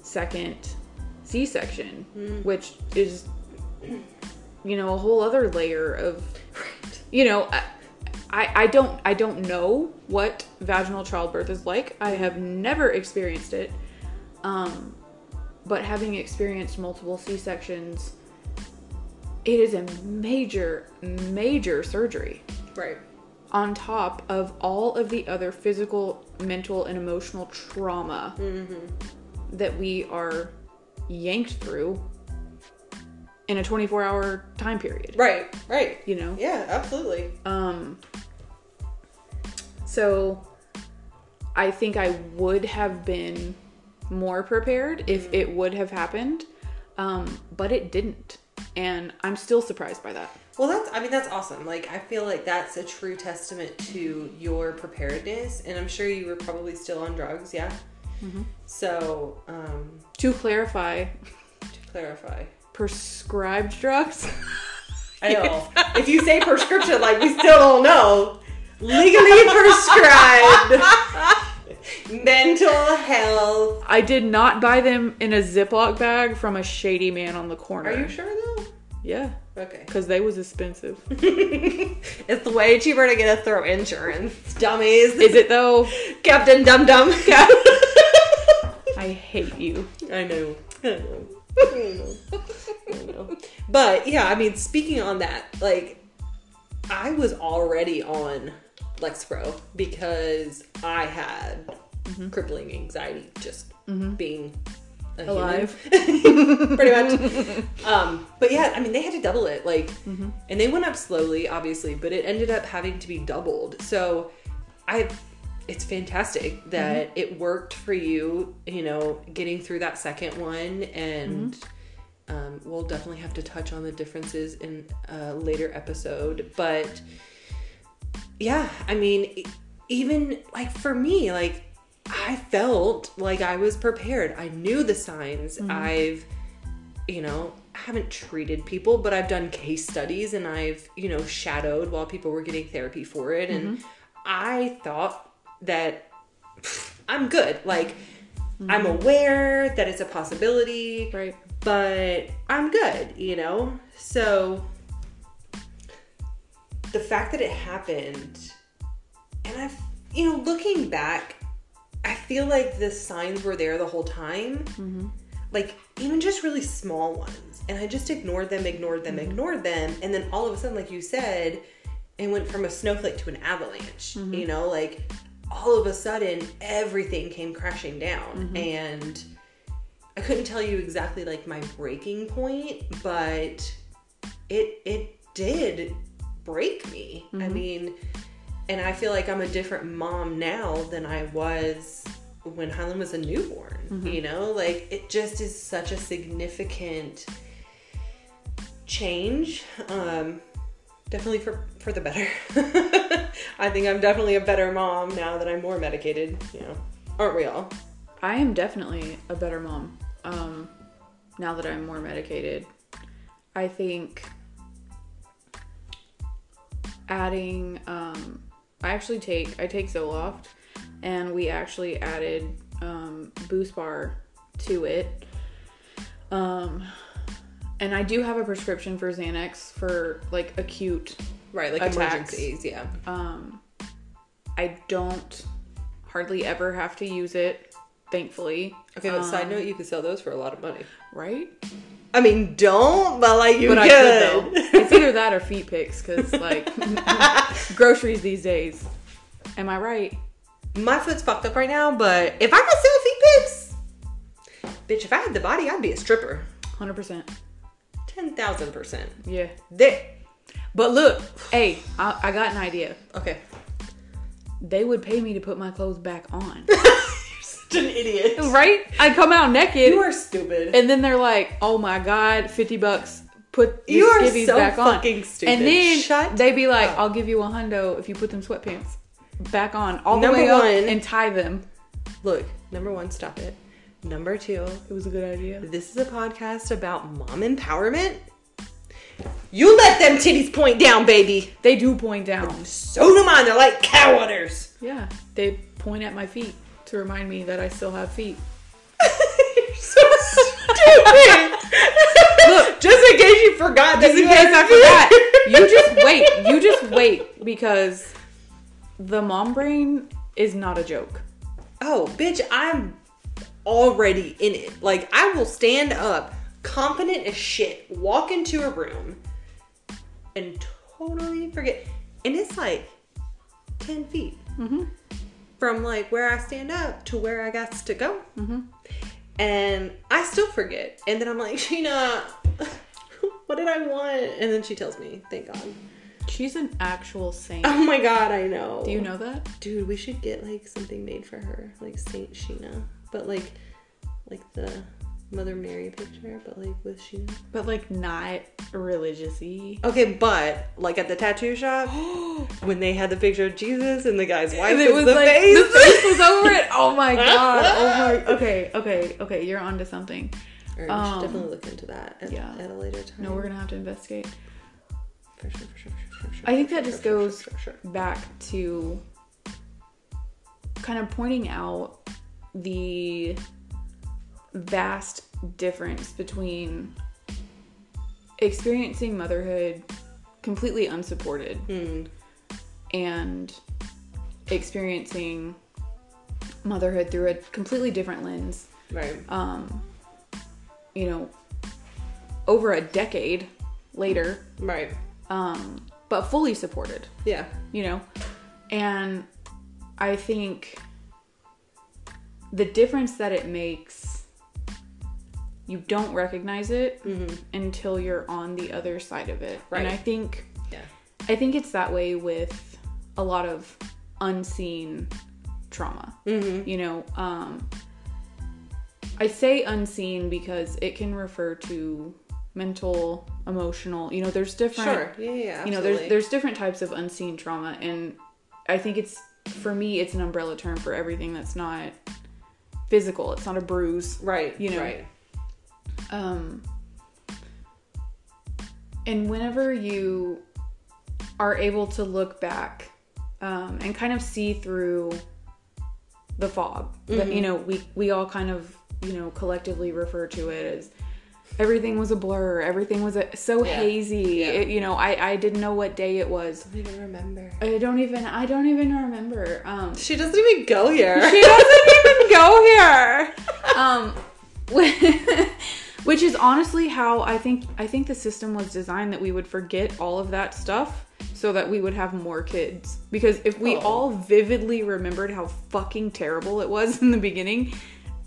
second C-section, mm. which is, you know, a whole other layer of, you know, I, I, I don't I don't know what vaginal childbirth is like. I have never experienced it, um, but having experienced multiple C-sections, it is a major, major surgery. Right. On top of all of the other physical, mental, and emotional trauma mm-hmm. that we are yanked through in a twenty-four hour time period. Right. Right. You know? Yeah, absolutely. Um... So I think I would have been more prepared if it would have happened, um, but it didn't. And I'm still surprised by that. Well, that's, I mean, that's awesome. Like, I feel like that's a true testament to your preparedness. And I'm sure you were probably still on drugs. Yeah. Mm-hmm. So, um, to clarify, to clarify, prescribed drugs. I know. If you say prescription, like, we still don't know. Legally prescribed mental health. I did not buy them in a Ziploc bag from a shady man on the corner. Are you sure though? Yeah. Okay. Because they was expensive. It's way cheaper to get a throat insurance. Dummies. Is it though? Captain Dum Dum. I hate you. I know. I know. I know. I know. But yeah, I mean, speaking on that, like, I was already on Lexapro because I had mm-hmm. crippling anxiety, just mm-hmm. being a alive, pretty much. Um, but yeah, I mean, they had to double it, like, mm-hmm. and they went up slowly, obviously, but it ended up having to be doubled. So I, it's fantastic that mm-hmm. it worked for you, you know, getting through that second one. And mm-hmm. um, we'll definitely have to touch on the differences in a later episode. But yeah, I mean, even like for me, like, I felt like I was prepared. I knew the signs. Mm-hmm. I've, you know, I haven't treated people, but I've done case studies and I've, you know, shadowed while people were getting therapy for it. Mm-hmm. And I thought that pff, I'm good. Like, mm-hmm. I'm aware that it's a possibility, right? But I'm good, you know? So the fact that it happened, and I've, you know, looking back, I feel like the signs were there the whole time, mm-hmm. like even just really small ones. And I just ignored them, ignored them, mm-hmm. ignored them. And then all of a sudden, like you said, it went from a snowflake to an avalanche, mm-hmm. you know, like all of a sudden everything came crashing down. Mm-hmm. And I couldn't tell you exactly like my breaking point, but it, it did break me. Mm-hmm. I mean, and I feel like I'm a different mom now than I was when Hylan was a newborn, mm-hmm. you know? Like, it just is such a significant change, um, definitely for, for the better. I think I'm definitely a better mom now that I'm more medicated, you know? Aren't we all? I am definitely a better mom um, now that I'm more medicated. I think adding... Um, I actually take, I take Zoloft, and we actually added um, Buspar to it. Um, and I do have a prescription for Xanax for, like, acute right, like attacks. Emergencies, yeah. Um, I don't hardly ever have to use it, thankfully. Okay, but um, side note, you could sell those for a lot of money. Right? I mean, don't, but, like, you but could. I could, though. It's either that or feet pics, because, like, groceries these days. Am I right? My foot's fucked up right now, but if I could sell feet pics, bitch, if I had the body, I'd be a stripper. one hundred percent. ten thousand percent. Yeah. There. But look, hey, I, I got an idea. Okay. They would pay me to put my clothes back on. An idiot, right? I come out naked. You are stupid. And then they're like, "Oh my god, fifty bucks. Put these skivvies so back on." You are so fucking stupid. And then Shut they be like, up. "I'll give you a hundo if you put them sweatpants back on all the number way up one, and tie them." Look, number one, stop it. Number two, it was a good idea. This is a podcast about mom empowerment. You let them titties point down, baby. They do point down. So do mine. They're like cow udders. Yeah, they point at my feet. To remind me that I still have feet. You're so stupid. Look, just in case you forgot. Just in case I forgot. You just wait. You just wait, because the mom brain is not a joke. Oh, bitch! I'm already in it. Like, I will stand up, confident as shit, walk into a room, and totally forget. And it's like ten feet. Mm-hmm. From like where I stand up to where I got to go, mm-hmm. and I still forget. And then I'm like, Sheena, what did I want? And then she tells me, thank God. She's an actual saint. Oh my God, I know. Do you know that, dude? We should get like something made for her, like Saint Sheena, but like, like the Mother Mary picture, but like with Sheena, but like not religious-y. Okay, but like at the tattoo shop when they had the picture of Jesus and the guy's wife, and it was the like face. The face was over it. Oh my god. Oh my. Okay, okay, okay. You're onto something. Right, um, we should definitely look into that. At, yeah. At a later time. No, we're gonna have to investigate. For sure. For sure. For sure. For sure. I think that just goes for sure, for sure, for sure. back to kind of pointing out the vast difference between experiencing motherhood completely unsupported mm. and experiencing motherhood through a completely different lens. Right. Um, you know, over a decade later. Right. Um, but fully supported. Yeah. You know, and I think the difference that it makes, you don't recognize it mm-hmm. until you're on the other side of it. Right. And I think, yeah. I think it's that way with a lot of unseen trauma. Mm-hmm. You know, um, I say unseen because it can refer to mental, emotional, you know, there's different, sure. yeah, yeah, absolutely. You know, there's, there's different types of unseen trauma. And I think it's, for me, it's an umbrella term for everything that's not physical. It's not a bruise. Right. You know, right. Um, and whenever you are able to look back, um, and kind of see through the fog, mm-hmm. that, you know, we, we all kind of, you know, collectively refer to it as everything was a blur. Everything was a, so yeah. hazy. Yeah. It, you know, I, I didn't know what day it was. I don't even remember. I don't even, I don't even remember. Um, she doesn't even go here. She doesn't even go here. Um, which is honestly how I think I think the system was designed, that we would forget all of that stuff so that we would have more kids. Because if we oh. all vividly remembered how fucking terrible it was in the beginning,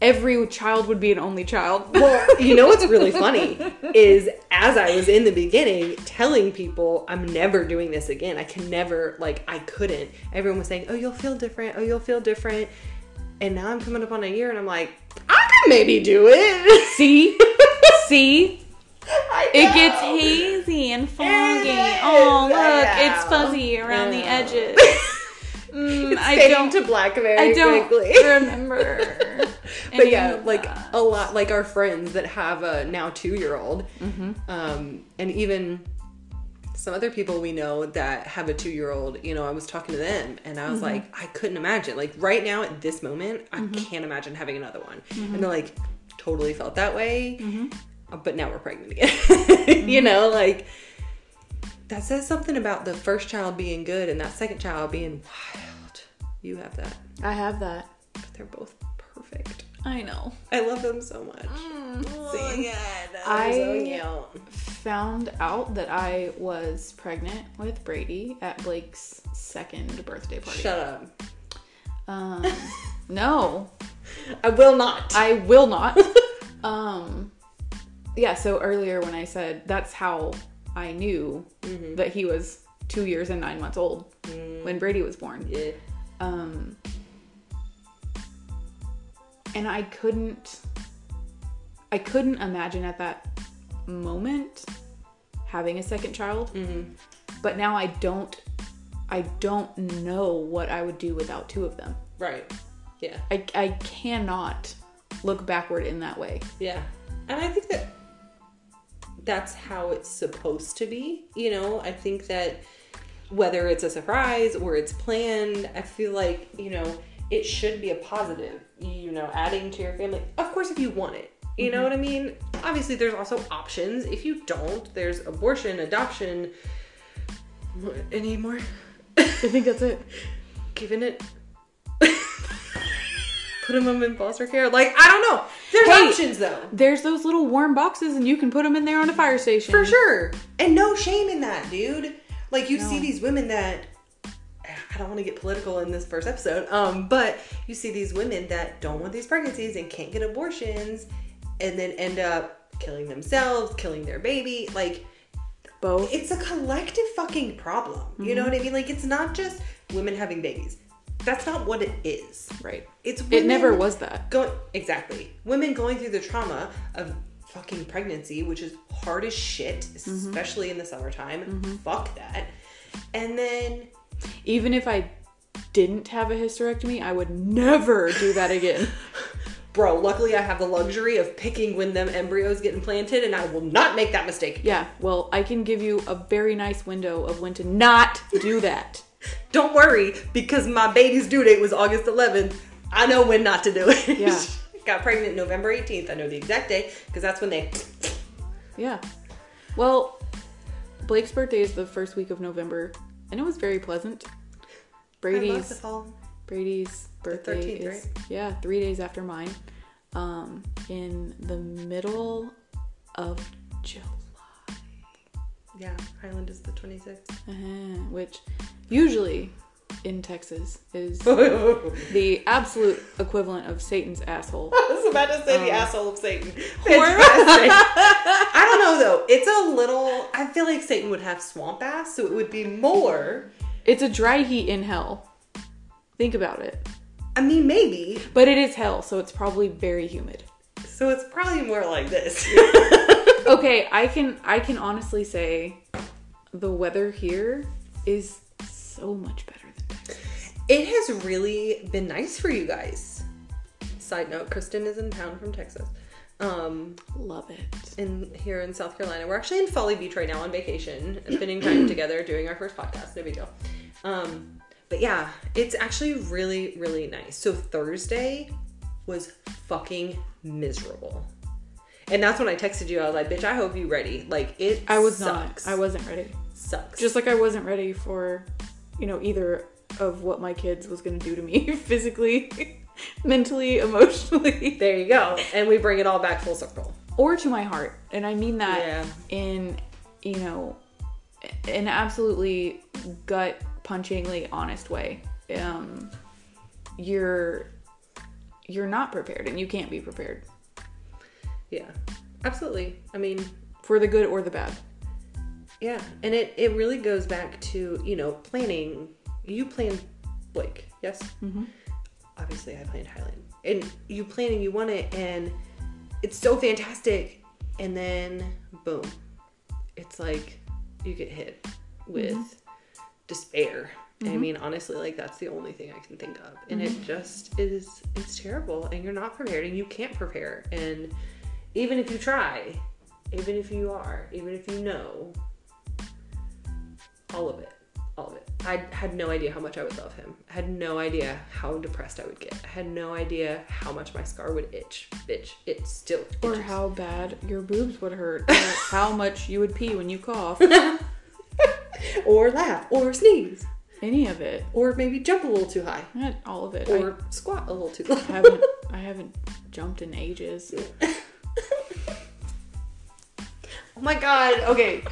every child would be an only child. Well, you know what's really funny is, as I was in the beginning telling people, I'm never doing this again. I can never, like, I couldn't. Everyone was saying, oh, you'll feel different. Oh, you'll feel different. And now I'm coming up on a year and I'm like, I can maybe do it. See? See? I know. It gets hazy and foggy. Oh, look, it's fuzzy around the edges. Mm, it's I fading to black very quickly. I don't remember. But yeah, like that. A lot, like our friends that have a now two-year-old, mm-hmm. um, and even some other people we know that have a two-year-old, you know, I was talking to them and I was mm-hmm. like, I couldn't imagine. Like right now at this moment, I mm-hmm. can't imagine having another one. Mm-hmm. And they're like, totally felt that way. Mm-hmm. But now we're pregnant again. Mm-hmm. You know, like that says something about the first child being good and that second child being wild. You have that. I have that. But they're both perfect. I know. I love them so much. Mm. Oh my God. I so found out that I was pregnant with Brady at Blake's second birthday party. Shut up. Um, no. I will not. I will not. um, yeah, so earlier when I said that's how I knew mm-hmm. that he was two years and nine months old mm. when Brady was born. Yeah. Um... And I couldn't, I couldn't imagine at that moment having a second child. Mm-hmm. But now I don't, I don't know what I would do without two of them. Right. Yeah. I, I cannot look backward in that way. Yeah. And I think that that's how it's supposed to be. You know, I think that whether it's a surprise or it's planned, I feel like, you know, it should be a positive, you know, adding to your family. Of course, if you want it, you mm-hmm. know what I mean? Obviously, there's also options. If you don't, there's abortion, adoption. Any more? I think that's it. Giving it. Putting them in foster care. Like, I don't know. There's hey, options, though. There's those little warm boxes, and you can put them in there on a fire station. For sure. And no shame in that, dude. Like, you no. see these women that... I don't want to get political in this first episode, um, but you see these women that don't want these pregnancies and can't get abortions and then end up killing themselves, killing their baby. Like, both. It's a collective fucking problem. Mm-hmm. You know what I mean? Like, it's not just women having babies. That's not what it is. Right. It's women. It never was that. Going, exactly. Women going through the trauma of fucking pregnancy, which is hard as shit, mm-hmm. especially in the summertime. Mm-hmm. Fuck that. And then... Even if I didn't have a hysterectomy, I would never do that again. Bro, luckily I have the luxury of picking when them embryos get implanted, and I will not make that mistake. Yeah, well, I can give you a very nice window of when to not do that. Don't worry, because my baby's due date was August eleventh. I know when not to do it. Yeah. Got pregnant November eighteenth. I know the exact day, because that's when they... Yeah. Well, Blake's birthday is the first week of November. And it was very pleasant. Brady's Brady's birthday the thirteenth, is right? yeah three days after mine, um, in the middle of July. Yeah, Highland is the twenty-sixth, uh-huh, which usually in Texas is the absolute equivalent of Satan's asshole. I was about to say um, the asshole of Satan. I don't know though. It's a little, I feel like Satan would have swamp ass, so it would be more. It's a dry heat in hell. Think about it. I mean, maybe. But it is hell, so it's probably very humid. So it's probably more like this. Okay, I can I can honestly say the weather here is so much better than Texas. It has really been nice for you guys. Side note, Kristen is in town from Texas. Um, Love it. In, here in South Carolina. We're actually in Folly Beach right now on vacation, spending time together, doing our first podcast. No big deal. Um, but yeah, it's actually really, really nice. So Thursday was fucking miserable. And that's when I texted you. I was like, bitch, I hope you ready. Like, it I was sucks. Not. I wasn't ready. Sucks. Just like I wasn't ready for, you know, either of what my kids was going to do to me physically, mentally, emotionally. There you go. And we bring it all back full circle. Or to my heart. And I mean that yeah. in, you know, an absolutely gut-punchingly honest way. Um, you're you're not prepared and you can't be prepared. Yeah, absolutely. I mean, for the good or the bad. Yeah. And it, it really goes back to, you know, planning. You planned Blake, yes? Mm-hmm. Obviously, I planned Highland. And you plan and you want it, and it's so fantastic. And then, boom. It's like you get hit with mm-hmm. despair. Mm-hmm. I mean, honestly, like, that's the only thing I can think of. And mm-hmm. it just is, it's terrible. And you're not prepared, and you can't prepare. And even if you try, even if you are, even if you know, all of it, all of it. I had no idea how much I would love him. I had no idea how depressed I would get. I had no idea how much my scar would itch. Bitch, it still itches. Or how bad your boobs would hurt. Or how much you would pee when you cough. Or laugh. Or sneeze. Any of it. Or maybe jump a little too high. Not all of it. Or I, squat a little too low. I haven't, I haven't jumped in ages. Oh my god, okay.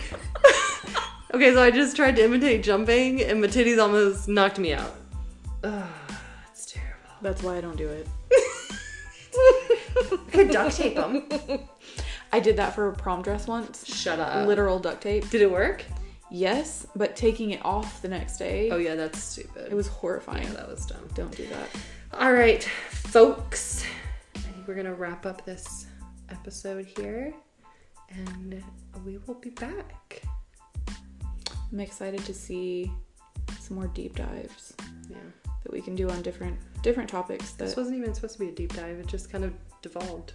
Okay, so I just tried to imitate jumping and my titties almost knocked me out. Ugh, it's terrible. That's why I don't do it. I could duct tape them. I did that for a prom dress once. Shut up. Literal duct tape. Did it work? Yes, but taking it off the next day. Oh yeah, that's stupid. It was horrifying. Yeah, that was dumb. Don't do that. All right, folks. I think we're gonna wrap up this episode here. And we will be back. I'm excited to see some more deep dives. Yeah. That we can do on different different topics. That this wasn't even supposed to be a deep dive. It just kind of devolved.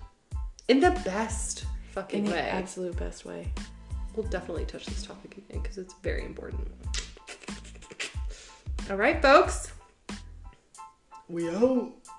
In the best fucking way. In the absolute best way. We'll definitely touch this topic again because it's very important. All right, folks. We out.